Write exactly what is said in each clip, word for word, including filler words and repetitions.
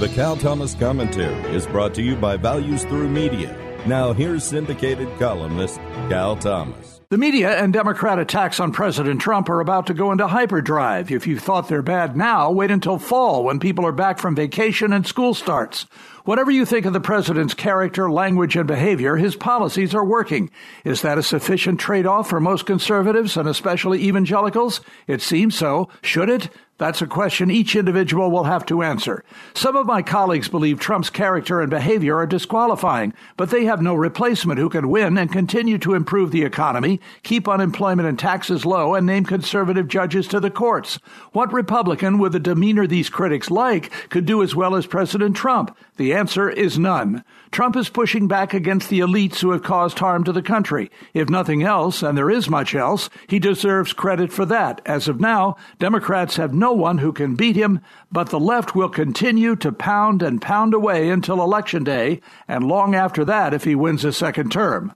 The Cal Thomas Commentary is brought to you by Values Through Media. Now here's syndicated columnist Cal Thomas. The media and Democrat attacks on President Trump are about to go into hyperdrive. If you thought they're bad now, wait until fall when people are back from vacation and school starts. Whatever you think of the president's character, language, and behavior, his policies are working. Is that a sufficient trade-off for most conservatives and especially evangelicals? It seems so. Should it? That's a question each individual will have to answer. Some of my colleagues believe Trump's character and behavior are disqualifying, but they have no replacement who can win and continue to improve the economy, keep unemployment and taxes low, and name conservative judges to the courts. What Republican with a demeanor these critics like could do as well as President Trump? The answer is none. Trump is pushing back against the elites who have caused harm to the country. If nothing else, and there is much else, he deserves credit for that. As of now, Democrats have no No one who can beat him, but the left will continue to pound and pound away until Election Day, and long after that if he wins a second term.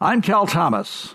I'm Cal Thomas.